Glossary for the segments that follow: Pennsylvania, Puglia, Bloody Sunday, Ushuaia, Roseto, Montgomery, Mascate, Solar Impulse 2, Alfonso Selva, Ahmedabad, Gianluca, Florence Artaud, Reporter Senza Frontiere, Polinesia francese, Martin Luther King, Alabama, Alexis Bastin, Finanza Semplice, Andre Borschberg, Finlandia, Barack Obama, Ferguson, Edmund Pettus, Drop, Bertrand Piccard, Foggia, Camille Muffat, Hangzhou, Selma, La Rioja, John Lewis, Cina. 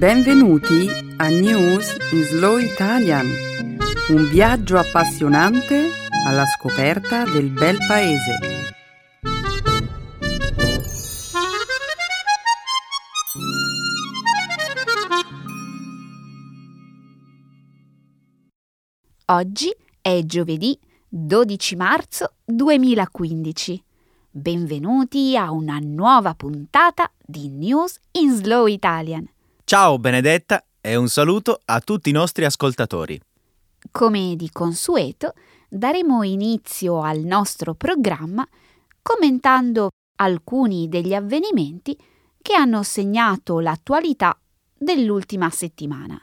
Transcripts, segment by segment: Benvenuti a News in Slow Italian, un viaggio appassionante alla scoperta del bel paese. Oggi è giovedì 12 marzo 2015. Benvenuti a una nuova puntata di News in Slow Italian. Ciao Benedetta e un saluto a tutti i nostri ascoltatori. Come di consueto, daremo inizio al nostro programma commentando alcuni degli avvenimenti che hanno segnato l'attualità dell'ultima settimana.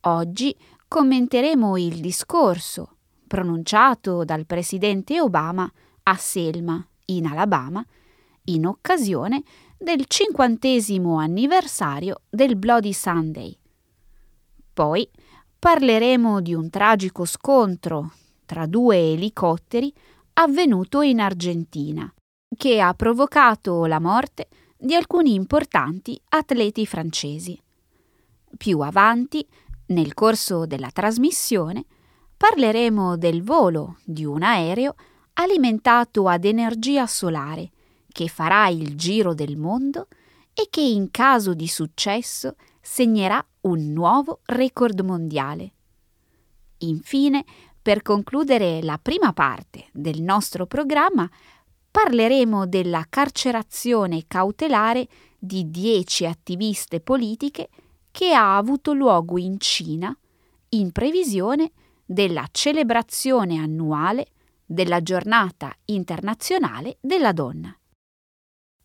Oggi commenteremo il discorso pronunciato dal presidente Obama a Selma, in Alabama, in occasione del 50° anniversario del Bloody Sunday. Poi parleremo di un tragico scontro tra due elicotteri avvenuto in Argentina, che ha provocato la morte di alcuni importanti atleti francesi. Più avanti, nel corso della trasmissione, parleremo del volo di un aereo alimentato ad energia solare, che farà il giro del mondo e che in caso di successo segnerà un nuovo record mondiale. Infine, per concludere la prima parte del nostro programma, parleremo della carcerazione cautelare di 10 attiviste politiche che ha avuto luogo in Cina in previsione della celebrazione annuale della Giornata Internazionale della Donna.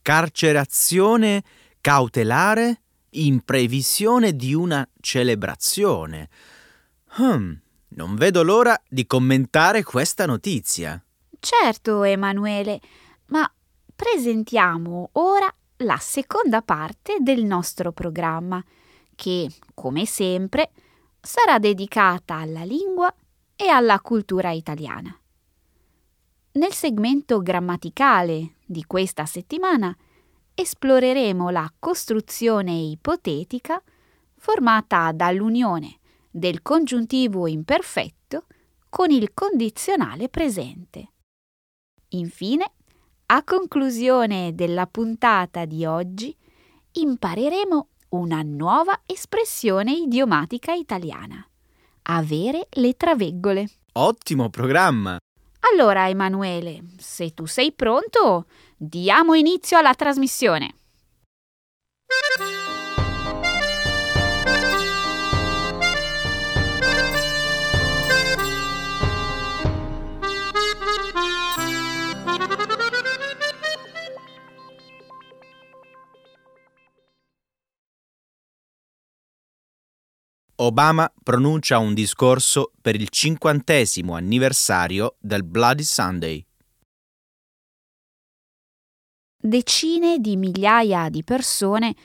Carcerazione cautelare in previsione di una celebrazione. Non vedo l'ora di commentare questa notizia. Certo, Emanuele, ma presentiamo ora la seconda parte del nostro programma, che, come sempre, sarà dedicata alla lingua e alla cultura italiana. Nel segmento grammaticale di questa settimana esploreremo la costruzione ipotetica formata dall'unione del congiuntivo imperfetto con il condizionale presente. Infine, a conclusione della puntata di oggi, impareremo una nuova espressione idiomatica italiana: avere le traveggole. Ottimo programma! Allora, Emanuele, se tu sei pronto, diamo inizio alla trasmissione. Obama pronuncia un discorso per il 50° anniversario del Bloody Sunday. Decine di migliaia di persone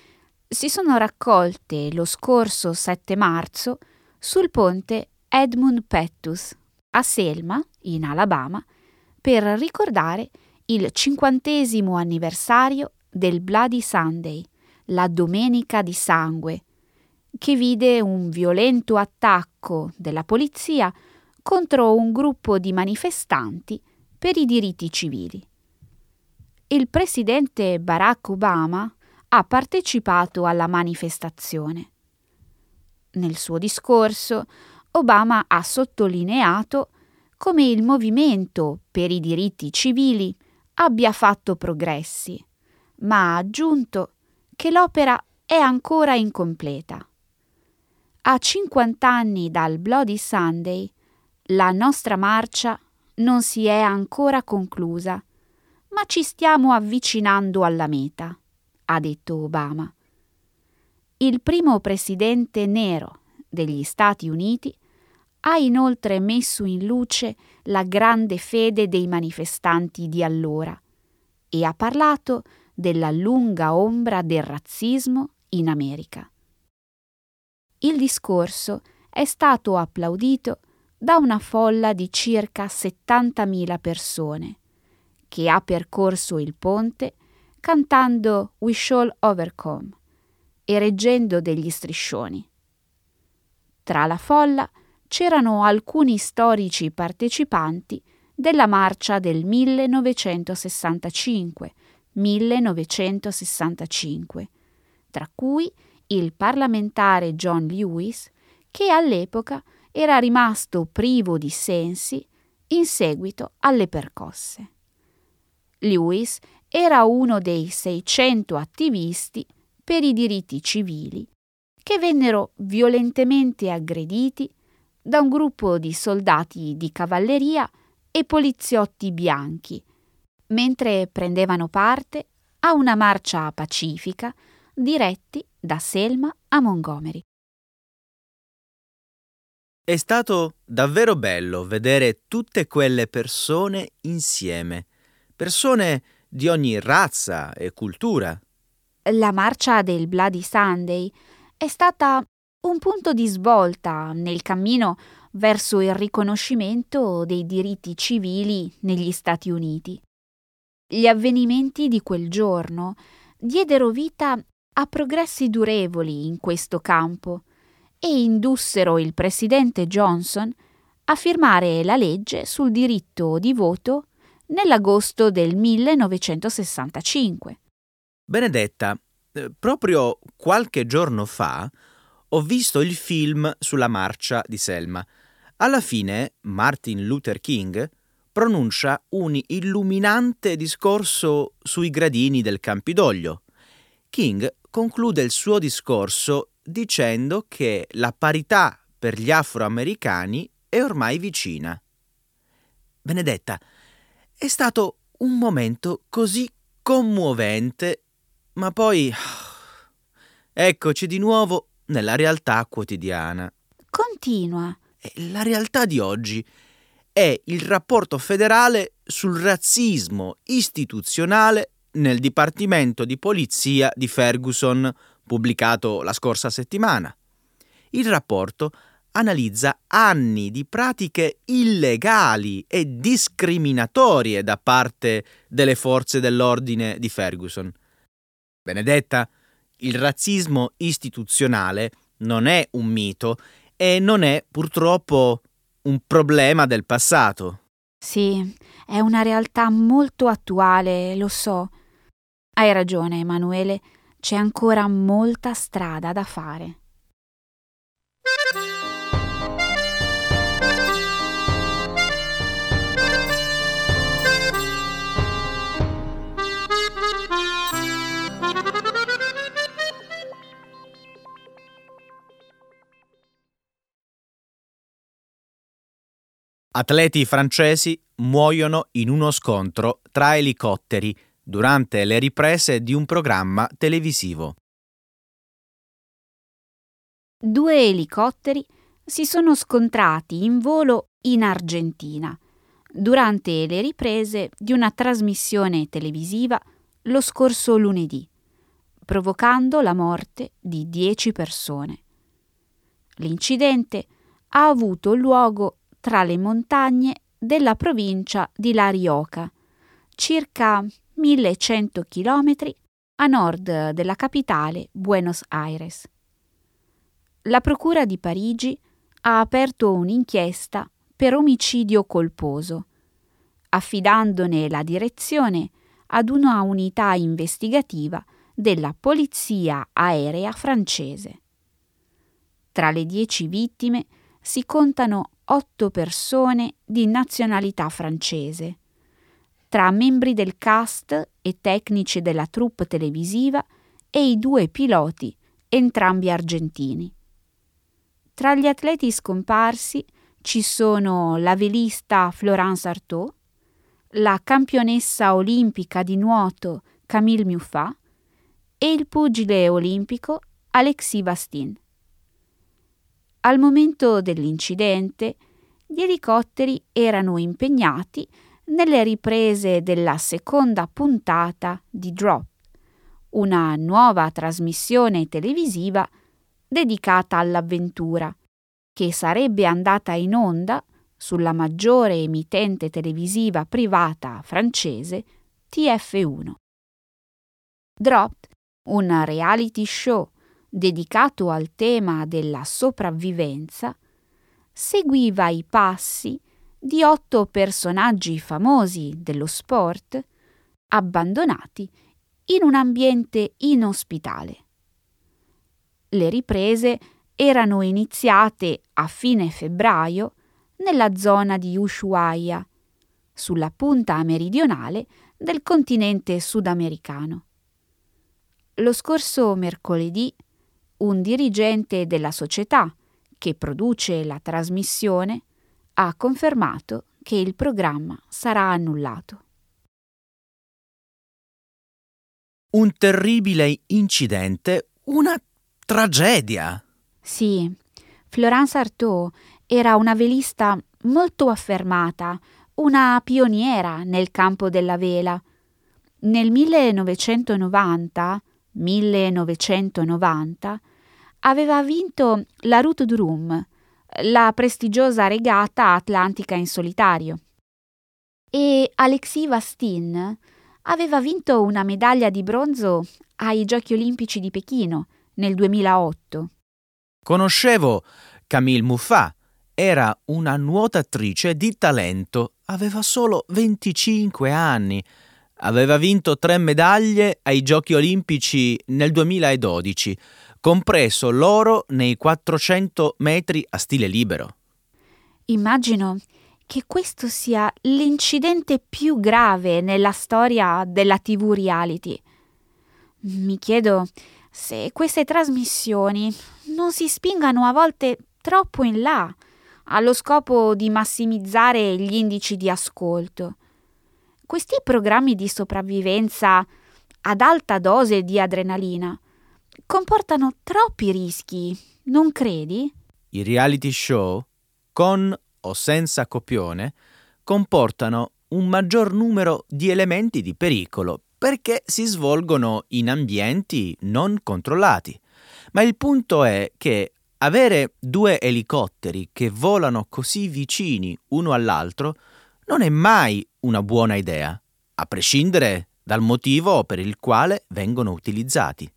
si sono raccolte lo scorso 7 marzo sul ponte Edmund Pettus a Selma, in Alabama, per ricordare il 50° anniversario del Bloody Sunday, la domenica di sangue, che vide un violento attacco della polizia contro un gruppo di manifestanti per i diritti civili. Il presidente Barack Obama ha partecipato alla manifestazione. Nel suo discorso, Obama ha sottolineato come il movimento per i diritti civili abbia fatto progressi, ma ha aggiunto che l'opera è ancora incompleta. A 50 anni dal Bloody Sunday, la nostra marcia non si è ancora conclusa, ma ci stiamo avvicinando alla meta, ha detto Obama. Il primo presidente nero degli Stati Uniti ha inoltre messo in luce la grande fede dei manifestanti di allora e ha parlato della lunga ombra del razzismo in America. Il discorso è stato applaudito da una folla di circa 70.000 persone, che ha percorso il ponte cantando We Shall Overcome, e reggendo degli striscioni. Tra la folla c'erano alcuni storici partecipanti della marcia del 1965, tra cui il parlamentare John Lewis, che all'epoca era rimasto privo di sensi in seguito alle percosse. Lewis era uno dei 600 attivisti per i diritti civili che vennero violentemente aggrediti da un gruppo di soldati di cavalleria e poliziotti bianchi, mentre prendevano parte a una marcia pacifica diretti da Selma a Montgomery. È stato davvero bello vedere tutte quelle persone insieme, persone di ogni razza e cultura. La marcia del Bloody Sunday è stata un punto di svolta nel cammino verso il riconoscimento dei diritti civili negli Stati Uniti. Gli avvenimenti di quel giorno diedero vita a progressi durevoli in questo campo e indussero il presidente Johnson a firmare la legge sul diritto di voto nell'agosto del 1965. Benedetta, proprio qualche giorno fa ho visto il film sulla marcia di Selma. Alla fine Martin Luther King pronuncia un illuminante discorso sui gradini del Campidoglio. King conclude il suo discorso dicendo che la parità per gli afroamericani è ormai vicina. Benedetta, è stato un momento così commovente, ma poi eccoci di nuovo nella realtà quotidiana. Continua. La realtà di oggi è il rapporto federale sul razzismo istituzionale nel Dipartimento di Polizia di Ferguson, pubblicato la scorsa settimana. Il rapporto analizza anni di pratiche illegali e discriminatorie da parte delle forze dell'ordine di Ferguson. Benedetta, il razzismo istituzionale non è un mito e non è purtroppo un problema del passato. Sì, è una realtà molto attuale, lo so. Hai ragione, Emanuele, c'è ancora molta strada da fare. Atleti francesi muoiono in uno scontro tra elicotteri durante le riprese di un programma televisivo. Due elicotteri si sono scontrati in volo in Argentina durante le riprese di una trasmissione televisiva lo scorso lunedì, provocando la morte di 10 persone. L'incidente ha avuto luogo tra le montagne della provincia di La Rioja, circa 1100 chilometri a nord della capitale Buenos Aires. La Procura di Parigi ha aperto un'inchiesta per omicidio colposo, affidandone la direzione ad una unità investigativa della polizia aerea francese. Tra le 10 vittime si contano 8 persone di nazionalità francese, tra membri del cast e tecnici della troupe televisiva e i 2 piloti, entrambi argentini. Tra gli atleti scomparsi ci sono la velista Florence Artaud, la campionessa olimpica di nuoto Camille Muffat e il pugile olimpico Alexis Bastin. Al momento dell'incidente, gli elicotteri erano impegnati nelle riprese della seconda puntata di Drop, una nuova trasmissione televisiva dedicata all'avventura, che sarebbe andata in onda sulla maggiore emittente televisiva privata francese TF1. Drop, un reality show dedicato al tema della sopravvivenza, seguiva i passi di 8 personaggi famosi dello sport abbandonati in un ambiente inospitale. Le riprese erano iniziate a fine febbraio nella zona di Ushuaia, sulla punta meridionale del continente sudamericano. Lo scorso mercoledì un dirigente della società che produce la trasmissione ha confermato che il programma sarà annullato. Un terribile incidente, una tragedia. Sì, Florence Artaud era una velista molto affermata, una pioniera nel campo della vela. Nel 1990 aveva vinto la Route du Rhum, la prestigiosa regata atlantica in solitario. E Alexis Bastin aveva vinto una medaglia di bronzo ai Giochi Olimpici di Pechino nel 2008. Conoscevo Camille Muffat, era una nuotatrice di talento, aveva solo 25 anni, aveva vinto 3 medaglie ai Giochi Olimpici nel 2012, compreso l'oro nei 400 metri a stile libero. Immagino che questo sia l'incidente più grave nella storia della TV reality. Mi chiedo se queste trasmissioni non si spingano a volte troppo in là, allo scopo di massimizzare gli indici di ascolto. Questi programmi di sopravvivenza ad alta dose di adrenalina comportano troppi rischi, non credi? I reality show, con o senza copione, comportano un maggior numero di elementi di pericolo perché si svolgono in ambienti non controllati. Ma il punto è che avere 2 elicotteri che volano così vicini uno all'altro non è mai una buona idea, a prescindere dal motivo per il quale vengono utilizzati.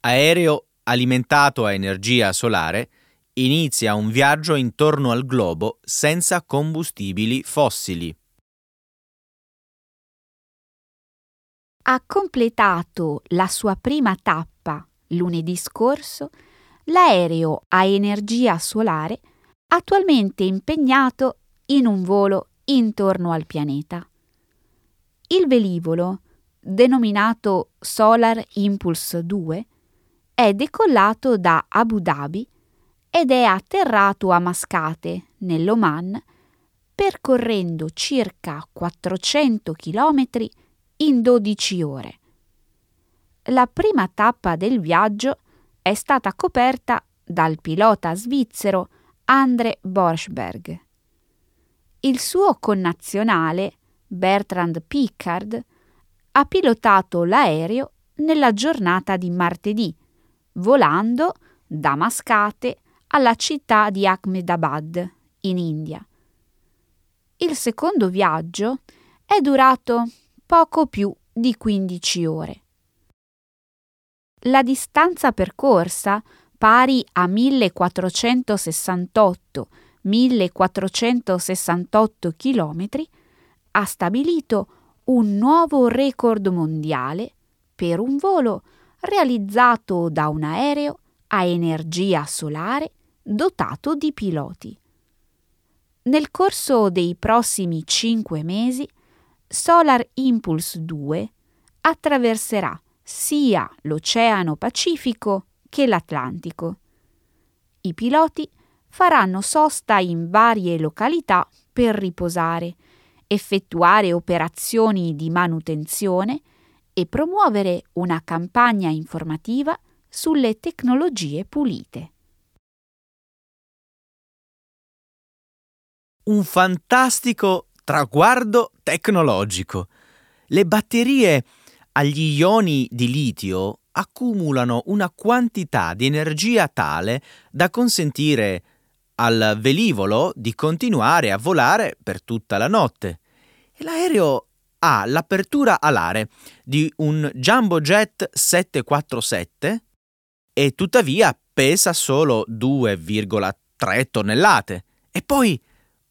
Aereo alimentato a energia solare inizia un viaggio intorno al globo senza combustibili fossili. Ha completato la sua prima tappa lunedì scorso l'aereo a energia solare attualmente impegnato in un volo intorno al pianeta. Il velivolo, denominato Solar Impulse 2, è decollato da Abu Dhabi ed è atterrato a Mascate, nell'Oman, percorrendo circa 400 chilometri in 12 ore. La prima tappa del viaggio è stata coperta dal pilota svizzero Andre Borschberg. Il suo connazionale, Bertrand Piccard, ha pilotato l'aereo nella giornata di martedì, volando da Mascate alla città di Ahmedabad, in India. Il secondo viaggio è durato poco più di 15 ore. La distanza percorsa, pari a 1468 chilometri, ha stabilito un nuovo record mondiale per un volo realizzato da un aereo a energia solare dotato di piloti. Nel corso dei prossimi 5 mesi, Solar Impulse 2 attraverserà sia l'Oceano Pacifico che l'Atlantico. I piloti faranno sosta in varie località per riposare, effettuare operazioni di manutenzione e promuovere una campagna informativa sulle tecnologie pulite. Un fantastico traguardo tecnologico. Le batterie agli ioni di litio accumulano una quantità di energia tale da consentire al velivolo di continuare a volare per tutta la notte. E l'aereo ha l'apertura alare di un Jumbo Jet 747 e tuttavia pesa solo 2,3 tonnellate. E poi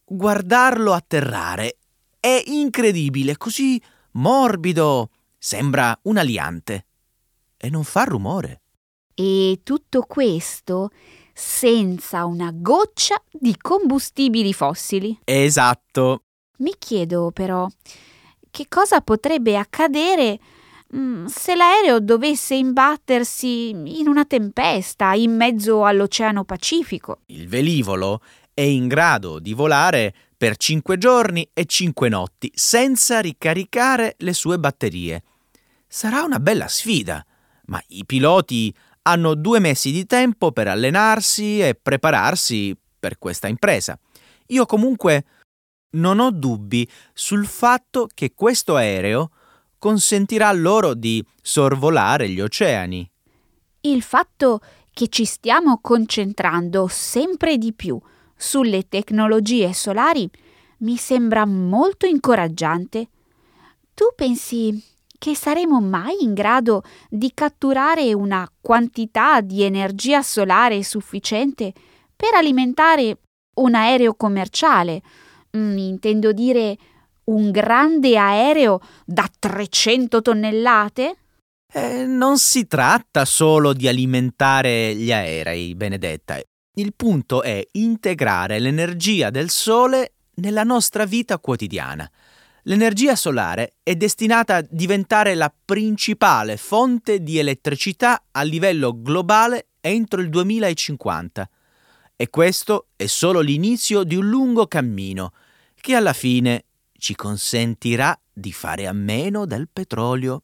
guardarlo atterrare è incredibile, così morbido, sembra un aliante e non fa rumore. E tutto questo senza una goccia di combustibili fossili. Esatto. Mi chiedo però che cosa potrebbe accadere se l'aereo dovesse imbattersi in una tempesta in mezzo all'Oceano Pacifico. Il velivolo è in grado di volare per 5 giorni e 5 notti senza ricaricare le sue batterie. Sarà una bella sfida, ma i piloti hanno 2 mesi di tempo per allenarsi e prepararsi per questa impresa. Io comunque non ho dubbi sul fatto che questo aereo consentirà loro di sorvolare gli oceani. Il fatto che ci stiamo concentrando sempre di più sulle tecnologie solari mi sembra molto incoraggiante. Tu pensi che saremo mai in grado di catturare una quantità di energia solare sufficiente per alimentare un aereo commerciale? Intendo dire un grande aereo da 300 tonnellate? Non si tratta solo di alimentare gli aerei, Benedetta. Il punto è integrare l'energia del sole nella nostra vita quotidiana. L'energia solare è destinata a diventare la principale fonte di elettricità a livello globale entro il 2050. E questo è solo l'inizio di un lungo cammino che alla fine ci consentirà di fare a meno del petrolio.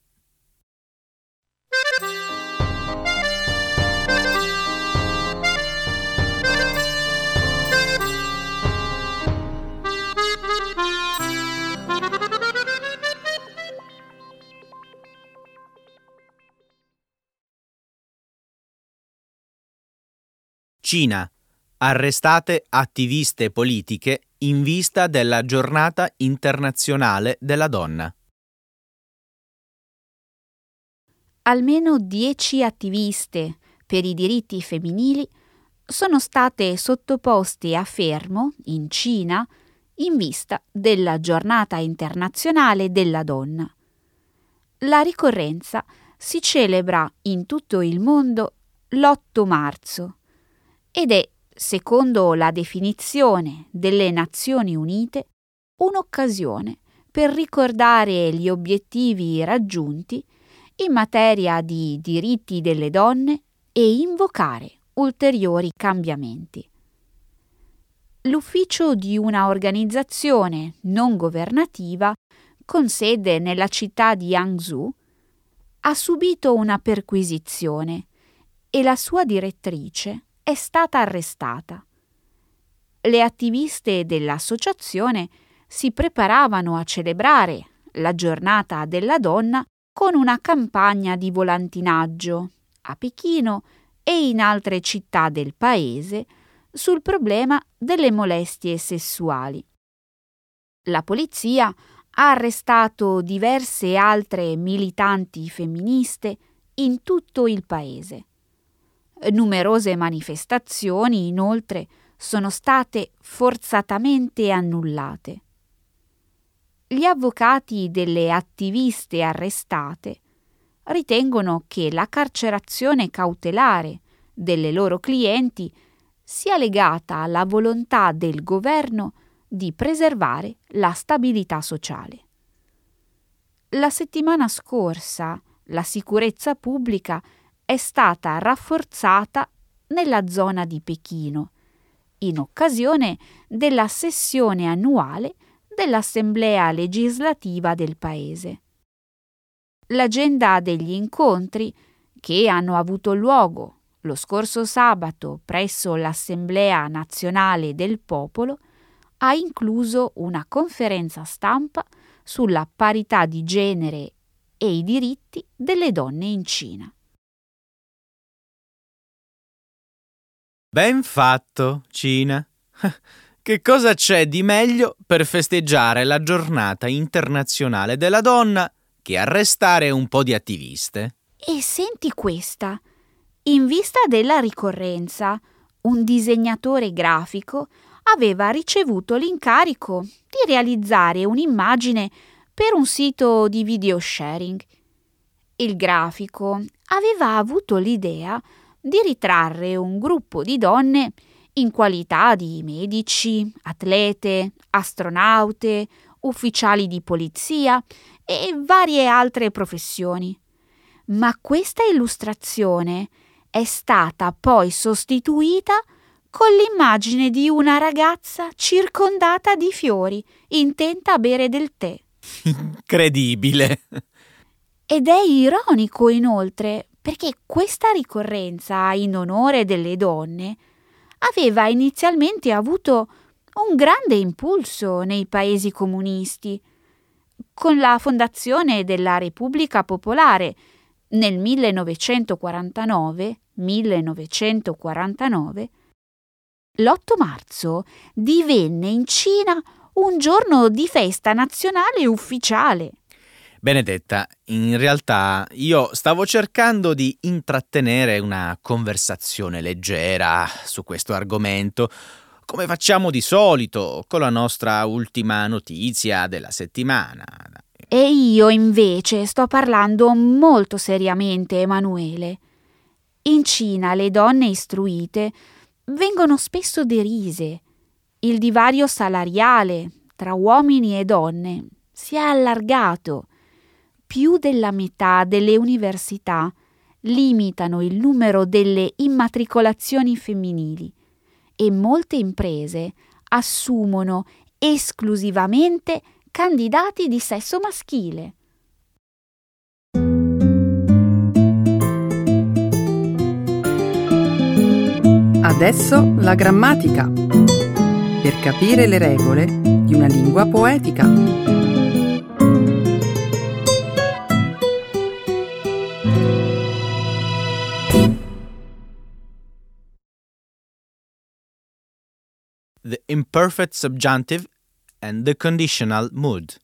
Cina. Arrestate attiviste politiche in vista della Giornata Internazionale della Donna. Almeno 10 attiviste per i diritti femminili sono state sottoposte a fermo in Cina in vista della Giornata Internazionale della Donna. La ricorrenza si celebra in tutto il mondo l'8 marzo ed è, secondo la definizione delle Nazioni Unite, un'occasione per ricordare gli obiettivi raggiunti in materia di diritti delle donne e invocare ulteriori cambiamenti. L'ufficio di una organizzazione non governativa con sede nella città di Hangzhou ha subito una perquisizione e la sua direttrice è stata arrestata. Le attiviste dell'associazione si preparavano a celebrare la Giornata della Donna con una campagna di volantinaggio a Pechino e in altre città del paese sul problema delle molestie sessuali. La polizia ha arrestato diverse altre militanti femministe in tutto il paese. Numerose manifestazioni, inoltre, sono state forzatamente annullate. Gli avvocati delle attiviste arrestate ritengono che la carcerazione cautelare delle loro clienti sia legata alla volontà del governo di preservare la stabilità sociale. La settimana scorsa la sicurezza pubblica è stata rafforzata nella zona di Pechino, in occasione della sessione annuale dell'Assemblea legislativa del paese. L'agenda degli incontri, che hanno avuto luogo lo scorso sabato presso l'Assemblea nazionale del popolo, ha incluso una conferenza stampa sulla parità di genere e i diritti delle donne in Cina. Ben fatto, Cina! Che cosa c'è di meglio per festeggiare la giornata internazionale della donna che arrestare un po' di attiviste? E senti questa. In vista della ricorrenza, un disegnatore grafico aveva ricevuto l'incarico di realizzare un'immagine per un sito di video sharing. Il grafico aveva avuto l'idea di ritrarre un gruppo di donne in qualità di medici, atlete, astronaute, ufficiali di polizia e varie altre professioni. Ma questa illustrazione è stata poi sostituita con l'immagine di una ragazza circondata di fiori, intenta a bere del tè. Incredibile! Ed è ironico inoltre, perché questa ricorrenza in onore delle donne aveva inizialmente avuto un grande impulso nei paesi comunisti. Con la fondazione della Repubblica Popolare nel 1949, l'8 marzo divenne in Cina un giorno di festa nazionale ufficiale. Benedetta, in realtà io stavo cercando di intrattenere una conversazione leggera su questo argomento, come facciamo di solito con la nostra ultima notizia della settimana. E io invece sto parlando molto seriamente, Emanuele. In Cina le donne istruite vengono spesso derise. Il divario salariale tra uomini e donne si è allargato. Più della metà delle università limitano il numero delle immatricolazioni femminili e molte imprese assumono esclusivamente candidati di sesso maschile. Adesso la grammatica, per capire le regole di una lingua poetica. The imperfect subjunctive and the conditional mood.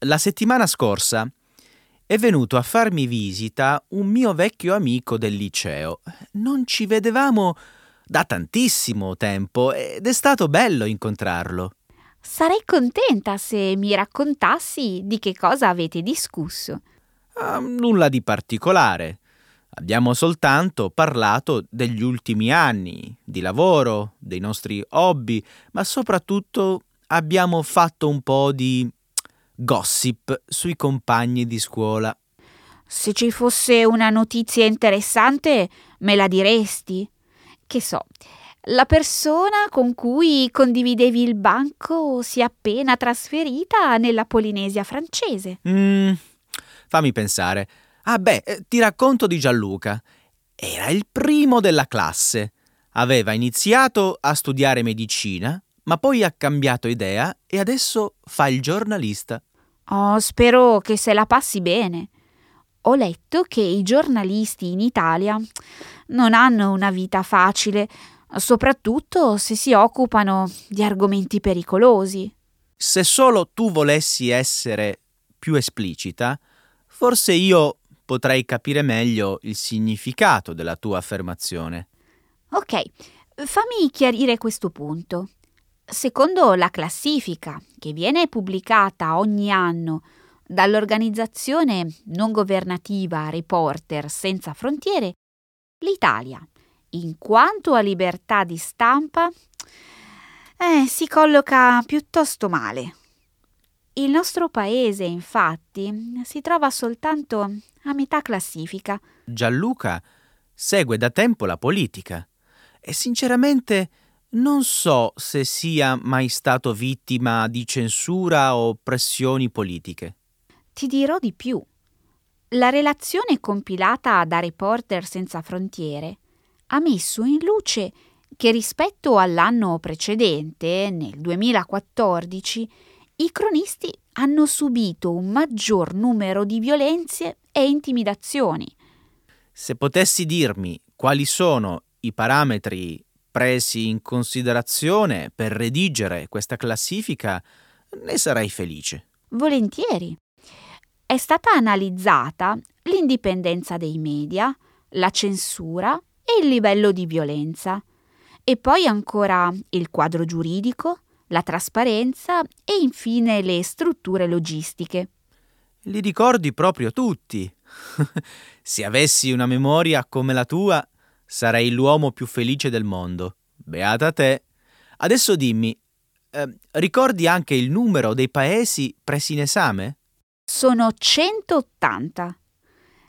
La settimana scorsa è venuto a farmi visita un mio vecchio amico del liceo. Non ci vedevamo da tantissimo tempo ed è stato bello incontrarlo. Sarei contenta se mi raccontassi di che cosa avete discusso. Nulla di particolare. Abbiamo soltanto parlato degli ultimi anni, di lavoro, dei nostri hobby, ma soprattutto abbiamo fatto un po' di gossip sui compagni di scuola. Se ci fosse una notizia interessante, me la diresti? Che so, la persona con cui condividevi il banco si è appena trasferita nella Polinesia francese. Fammi pensare. Ah beh, ti racconto di Gianluca. Era il primo della classe. Aveva iniziato a studiare medicina, ma poi ha cambiato idea e adesso fa il giornalista. Oh, spero che se la passi bene. Ho letto che i giornalisti in Italia non hanno una vita facile, soprattutto se si occupano di argomenti pericolosi. Se solo tu volessi essere più esplicita, forse io potrei capire meglio il significato della tua affermazione. Ok, fammi chiarire questo punto. Secondo la classifica che viene pubblicata ogni anno dall'organizzazione non governativa Reporter Senza Frontiere, l'Italia, in quanto a libertà di stampa, si colloca piuttosto male. Il nostro paese, infatti, si trova soltanto a metà classifica. Gianluca segue da tempo la politica e sinceramente non so se sia mai stato vittima di censura o pressioni politiche. Ti dirò di più. La relazione compilata da Reporter Senza Frontiere ha messo in luce che rispetto all'anno precedente, nel 2014, i cronisti hanno subito un maggior numero di violenze e intimidazioni. Se potessi dirmi quali sono i parametri presi in considerazione per redigere questa classifica, ne sarei felice. Volentieri. È stata analizzata l'indipendenza dei media, la censura e il livello di violenza. E poi ancora il quadro giuridico, la trasparenza e infine le strutture logistiche. Li ricordi proprio tutti. Se avessi una memoria come la tua, sarei l'uomo più felice del mondo. Beata te. Adesso dimmi, ricordi anche il numero dei paesi presi in esame? Sono 180.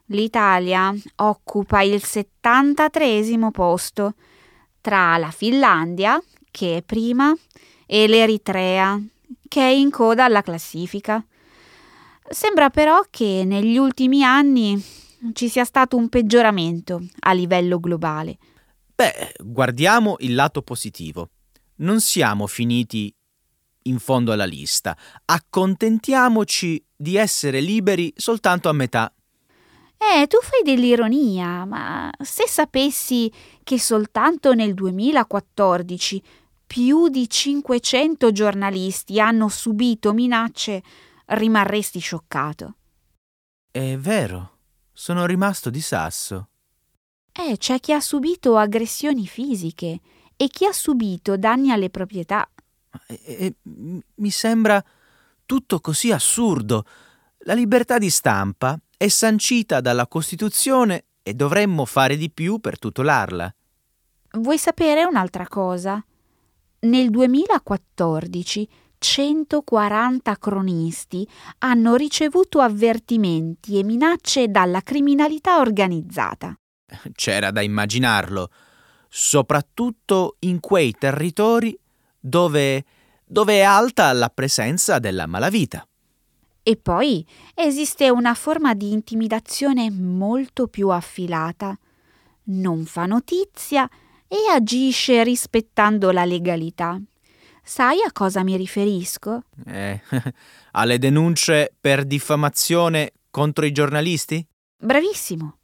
L'Italia occupa il 73° posto, tra la Finlandia, che è prima, e l'Eritrea, che è in coda alla classifica. Sembra però che negli ultimi anni ci sia stato un peggioramento a livello globale. Beh, guardiamo il lato positivo. Non siamo finiti in fondo alla lista. Accontentiamoci di essere liberi soltanto a metà. Tu fai dell'ironia, ma se sapessi che soltanto nel 2014 più di 500 giornalisti hanno subito minacce, rimarresti scioccato. È vero, sono rimasto di sasso. C'è chi ha subito aggressioni fisiche e chi ha subito danni alle proprietà. Mi sembra tutto così assurdo. La libertà di stampa è sancita dalla Costituzione e dovremmo fare di più per tutelarla. Vuoi sapere un'altra cosa? Nel 2014 140 cronisti hanno ricevuto avvertimenti e minacce dalla criminalità organizzata. C'era da immaginarlo, soprattutto in quei territori dove è alta la presenza della malavita. E poi esiste una forma di intimidazione molto più affilata. Non fa notizia e agisce rispettando la legalità. Sai a cosa mi riferisco? Alle denunce per diffamazione contro i giornalisti? Bravissimo.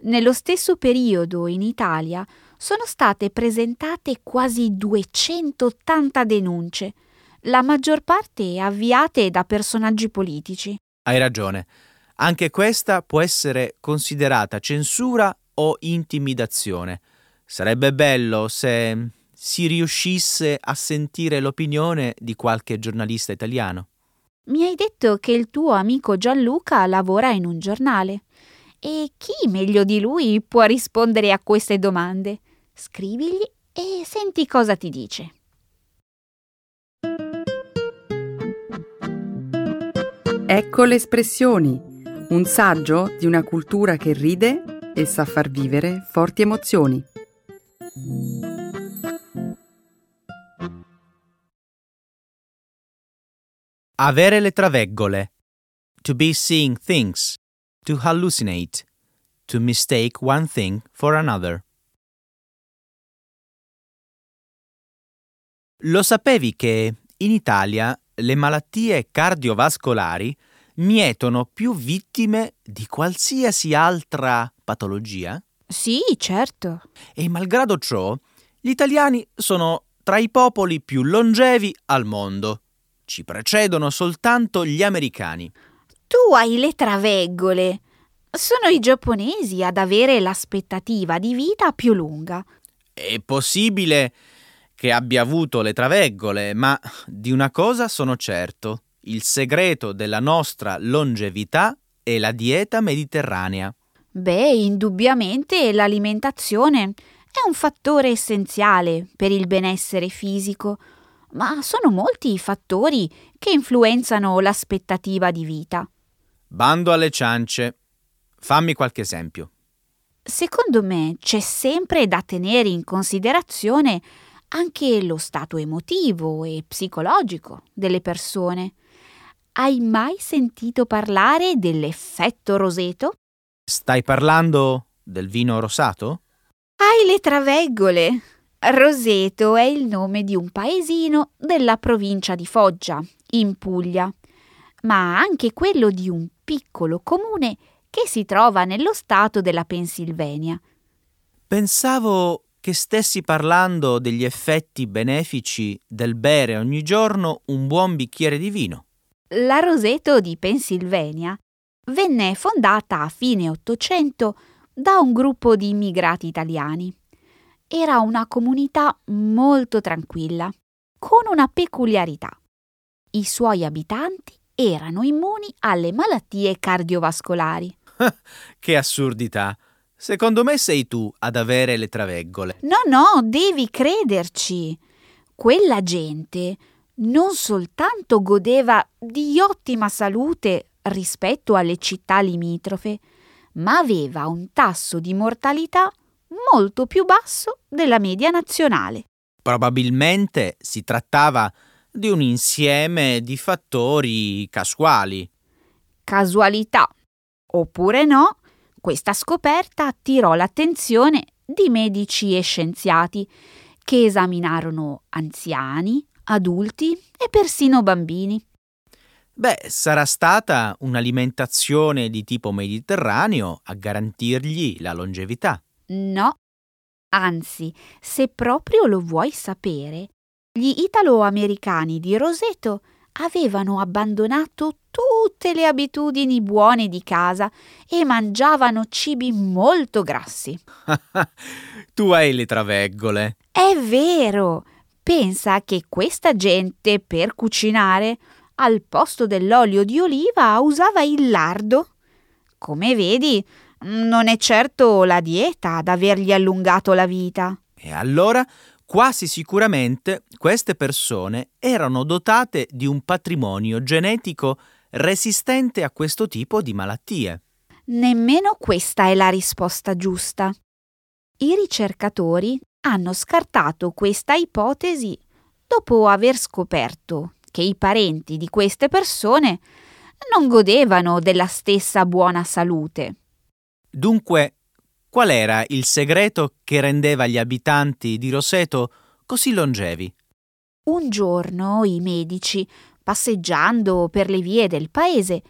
Nello stesso periodo in Italia sono state presentate quasi 280 denunce, la maggior parte avviate da personaggi politici. Hai ragione. Anche questa può essere considerata censura o intimidazione. Sarebbe bello se si riuscisse a sentire l'opinione di qualche giornalista italiano. Mi hai detto che il tuo amico Gianluca lavora in un giornale. E chi meglio di lui può rispondere a queste domande? Scrivigli e senti cosa ti dice. Ecco le espressioni, un saggio di una cultura che ride e sa far vivere forti emozioni. Avere le traveggole. To be seeing things. To hallucinate. To mistake one thing for another. Lo sapevi che in Italia le malattie cardiovascolari mietono più vittime di qualsiasi altra patologia? Sì, certo. E malgrado ciò, gli italiani sono tra i popoli più longevi al mondo. Ci precedono soltanto gli americani. Tu hai le traveggole. Sono i giapponesi ad avere l'aspettativa di vita più lunga. È possibile che abbia avuto le traveggole, ma di una cosa sono certo: il segreto della nostra longevità è la dieta mediterranea. Beh, indubbiamente l'alimentazione è un fattore essenziale per il benessere fisico, ma sono molti i fattori che influenzano l'aspettativa di vita. Bando alle ciance. Fammi qualche esempio. Secondo me c'è sempre da tenere in considerazione anche lo stato emotivo e psicologico delle persone. Hai mai sentito parlare dell'effetto Roseto? Stai parlando del vino rosato? Hai le traveggole. Roseto è il nome di un paesino della provincia di Foggia, in Puglia, ma anche quello di un piccolo comune che si trova nello stato della Pennsylvania. Pensavo che stessi parlando degli effetti benefici del bere ogni giorno un buon bicchiere di vino. La Roseto di Pennsylvania venne fondata a fine Ottocento da un gruppo di immigrati italiani. Era una comunità molto tranquilla, con una peculiarità. I suoi abitanti erano immuni alle malattie cardiovascolari. Che assurdità! Secondo me sei tu ad avere le traveggole. No, devi crederci. Quella gente non soltanto godeva di ottima salute rispetto alle città limitrofe, ma aveva un tasso di mortalità molto più basso della media nazionale. Probabilmente si trattava di un insieme di fattori casuali. Casualità, oppure no, questa scoperta attirò l'attenzione di medici e scienziati che esaminarono anziani, adulti e persino bambini. Sarà stata un'alimentazione di tipo mediterraneo a garantirgli la longevità. No, anzi, se proprio lo vuoi sapere, gli italo-americani di Roseto avevano abbandonato tutte le abitudini buone di casa e mangiavano cibi molto grassi. Tu hai le traveggole. È vero! Pensa che questa gente per cucinare al posto dell'olio di oliva usava il lardo. Come vedi, non è certo la dieta ad avergli allungato la vita. E allora, quasi sicuramente, queste persone erano dotate di un patrimonio genetico resistente a questo tipo di malattie. Nemmeno questa è la risposta giusta. I ricercatori hanno scartato questa ipotesi dopo aver scoperto che i parenti di queste persone non godevano della stessa buona salute. Dunque, qual era il segreto che rendeva gli abitanti di Roseto così longevi? Un giorno i medici, passeggiando per le vie del paese,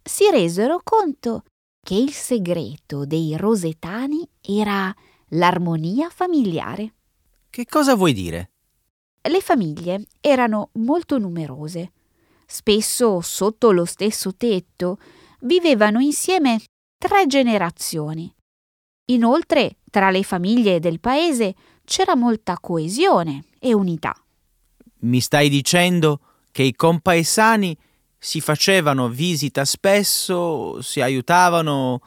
si resero conto che il segreto dei rosetani era l'armonia familiare. Che cosa vuoi dire? Le famiglie erano molto numerose. Spesso sotto lo stesso tetto vivevano insieme 3 generazioni. Inoltre, tra le famiglie del paese c'era molta coesione e unità. Mi stai dicendo che i compaesani si facevano visita spesso, si aiutavano,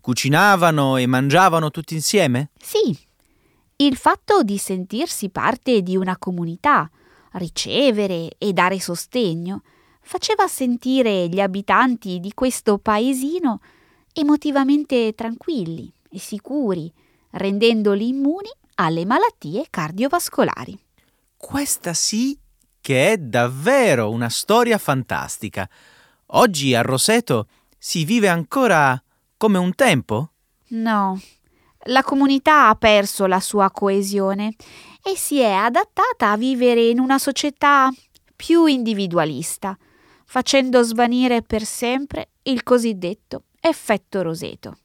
cucinavano e mangiavano tutti insieme? Sì. Il fatto di sentirsi parte di una comunità, ricevere e dare sostegno, faceva sentire gli abitanti di questo paesino emotivamente tranquilli e sicuri, rendendoli immuni alle malattie cardiovascolari. Questa sì che è davvero una storia fantastica. Oggi a Roseto si vive ancora come un tempo? No, la comunità ha perso la sua coesione e si è adattata a vivere in una società più individualista, facendo svanire per sempre il cosiddetto effetto Roseto.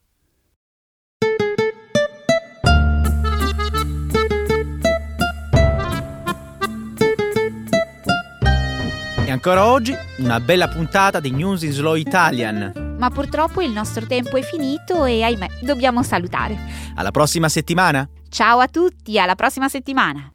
E ancora oggi una bella puntata di News in Slow Italian. Ma purtroppo il nostro tempo è finito e ahimè dobbiamo salutare. Alla prossima settimana. Ciao a tutti, alla prossima settimana.